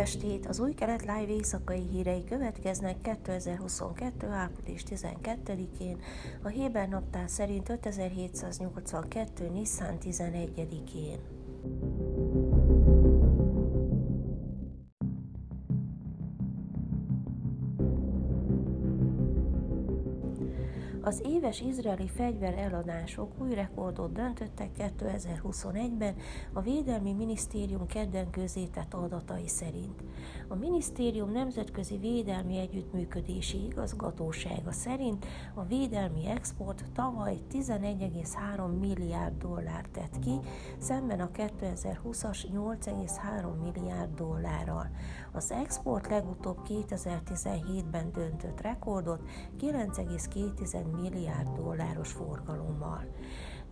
estét! Az Új Kelet Live éjszakai hírei következnek 2022. április 12-én, a héber naptár szerint 5782. Niszán 11-én. Az éves izraeli fegyvereladások új rekordot döntöttek 2021-ben a Védelmi Minisztérium kedden közzétett adatai szerint. A minisztérium nemzetközi védelmi együttműködési igazgatósága szerint a védelmi export tavaly 11,3 milliárd dollárt tett ki, szemben a 2020-as 8,3 milliárd dollárral. Az export legutóbb 2017-ben döntött rekordot 9,2 milliárd dolláros forgalommal.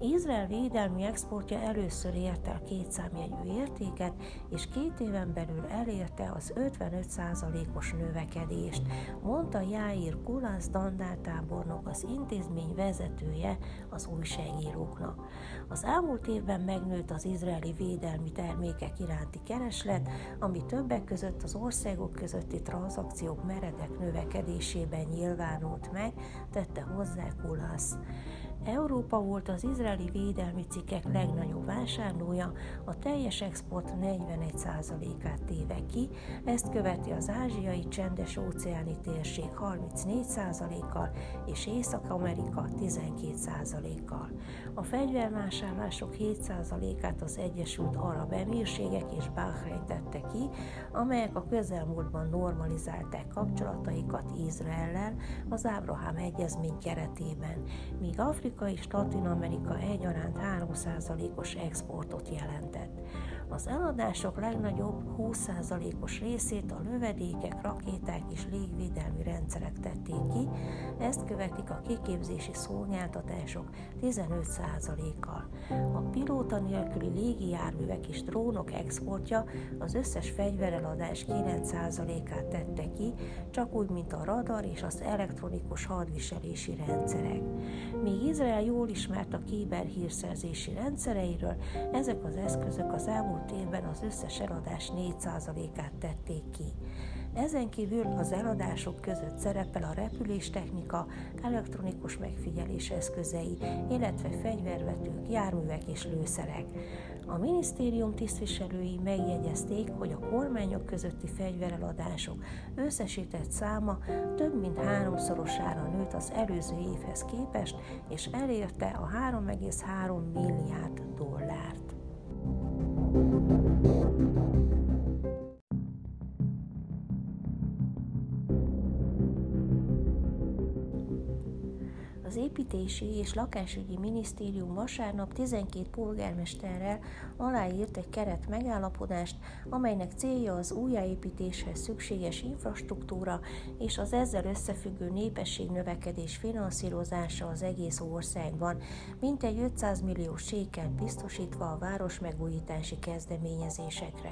Izrael védelmi exportja először érte a kétszámjegyű értéket, és 2 éven belül elérte az 55%-os növekedést, mondta Jair Kulasz dandártábornok, az intézmény vezetője az újságíróknak. Az elmúlt évben megnőtt az izraeli védelmi termékek iránti kereslet, ami többek között az országok közötti tranzakciók meredek növekedésében nyilvánult meg, tette hozzá Kulasz. Európa volt az izraeli védelmi cikkek legnagyobb vásárlója, a teljes export 41%-át téve ki, ezt követi az ázsiai csendes-óceáni térség 34%-kal és Észak-Amerika 12%-kal. A fegyvervásárlások 7%-át az Egyesült Arab Emírségek és Bahrein tette ki, amelyek a közelmúltban normalizálták kapcsolataikat Izraellel az Ábrahám egyezmény keretében, míg Afrika és Latin-Amerika egyaránt 3%-os exportot jelentett. Az eladások legnagyobb 20%-os részét a lövedékek, rakéták és légvédelmi rendszerek tették ki, ezt követik a kiképzési szolgáltatások 15%-kal. A pilóta nélküli légijárművek és drónok exportja az összes fegyvereladás 9%-át tette ki, csak úgy, mint a radar és az elektronikus hadviselési rendszerek. Még Izrael jól ismert a kiberhírszerzési rendszereiről, ezek az eszközök az elmúlt évben az összes eladás 4%-át tették ki. Ezen kívül az eladások között szerepel a repüléstechnika, elektronikus megfigyelés eszközei, illetve fegyvervetők, járművek és lőszerek. A minisztérium tisztviselői megjegyezték, hogy a kormányok közötti fegyvereladások összesített száma több mint 3-szorosára nőtt az előző évhez képest, és elérte a 3,3 milliárd dollárt. Az Építési és Lakásügyi Minisztérium vasárnap 12 polgármesterrel aláírt egy keret megállapodást, amelynek célja az újjáépítéshez szükséges infrastruktúra és az ezzel összefüggő népességnövekedés finanszírozása az egész országban, mintegy 500 millió sékelt biztosítva a városmegújítási kezdeményezésekre.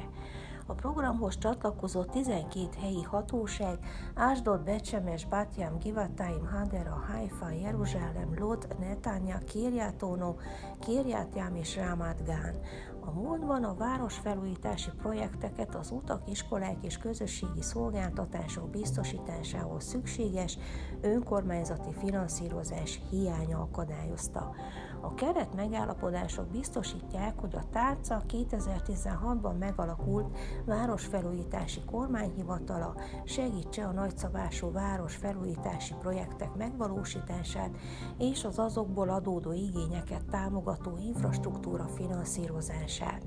A programhoz csatlakozott 12 helyi hatóság, Ásdod, Becsemes, Bátjám, Givatáim, Hadera, Haifa, Jeruzsálem, Lod, Netanja, Kirját Óno, Kirját Jám és Rámát Gán. A múltban a városfelújítási projekteket az utak, iskolák és közösségi szolgáltatások biztosításához szükséges önkormányzati finanszírozás hiánya akadályozta. A keret megállapodások biztosítják, hogy a tárca 2016-ban megalakult városfelújítási kormányhivatala segítse a nagyszabású városfelújítási projektek megvalósítását és az azokból adódó igényeket támogató infrastruktúra finanszírozását.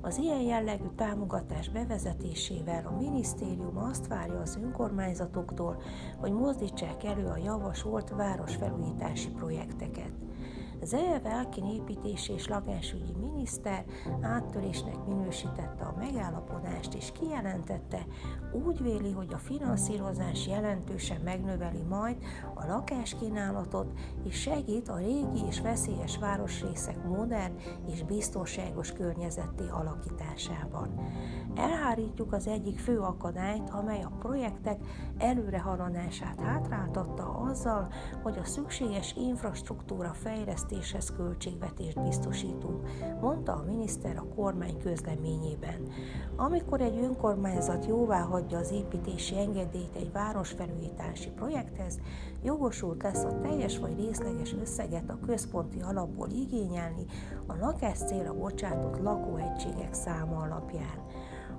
Az ilyen jellegű támogatás bevezetésével a minisztérium azt várja az önkormányzatoktól, hogy mozdítsák elő a javasolt városfelújítási projekteket. Zeev Elkin építési és lakásügyi miniszter áttörésnek minősítette a megállapodást és kijelentette, úgy véli, hogy a finanszírozás jelentősen megnöveli majd a lakáskínálatot és segít a régi és veszélyes városrészek modern és biztonságos környezetté alakításában. Elhárítjuk az egyik fő akadályt, amely a projektek előrehaladását hátráltatta azzal, hogy a szükséges infrastruktúra fejlesztését fejlesztéshez költségvetést biztosítunk, mondta a miniszter a kormány közleményében. Amikor egy önkormányzat jóváhagyja az építési engedélyt egy városfelújítási projekthez, jogosult lesz a teljes vagy részleges összeget a központi alapból igényelni a lakás célra bocsátott lakóegységek száma alapján.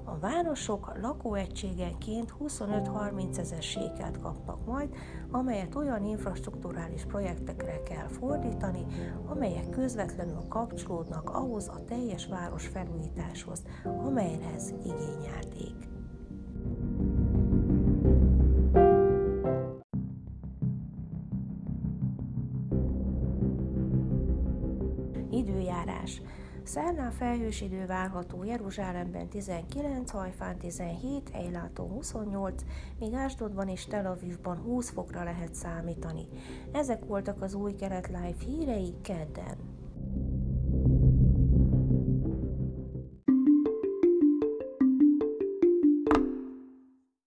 A városok lakóegységenként 25-30 ezer sékát kapnak majd, amelyet olyan infrastrukturális projektekre kell fordítani, amelyek közvetlenül kapcsolódnak ahhoz a teljes városfelújításhoz, amelyhez igényelték. Időjárás. Szerdán felhős idő várható, Jeruzsálemben 19, Hajfán 17, Eiláton 28, míg Ásdodban és Tel Avivban 20 fokra lehet számítani. Ezek voltak az Új Kelet Live hírei kedden.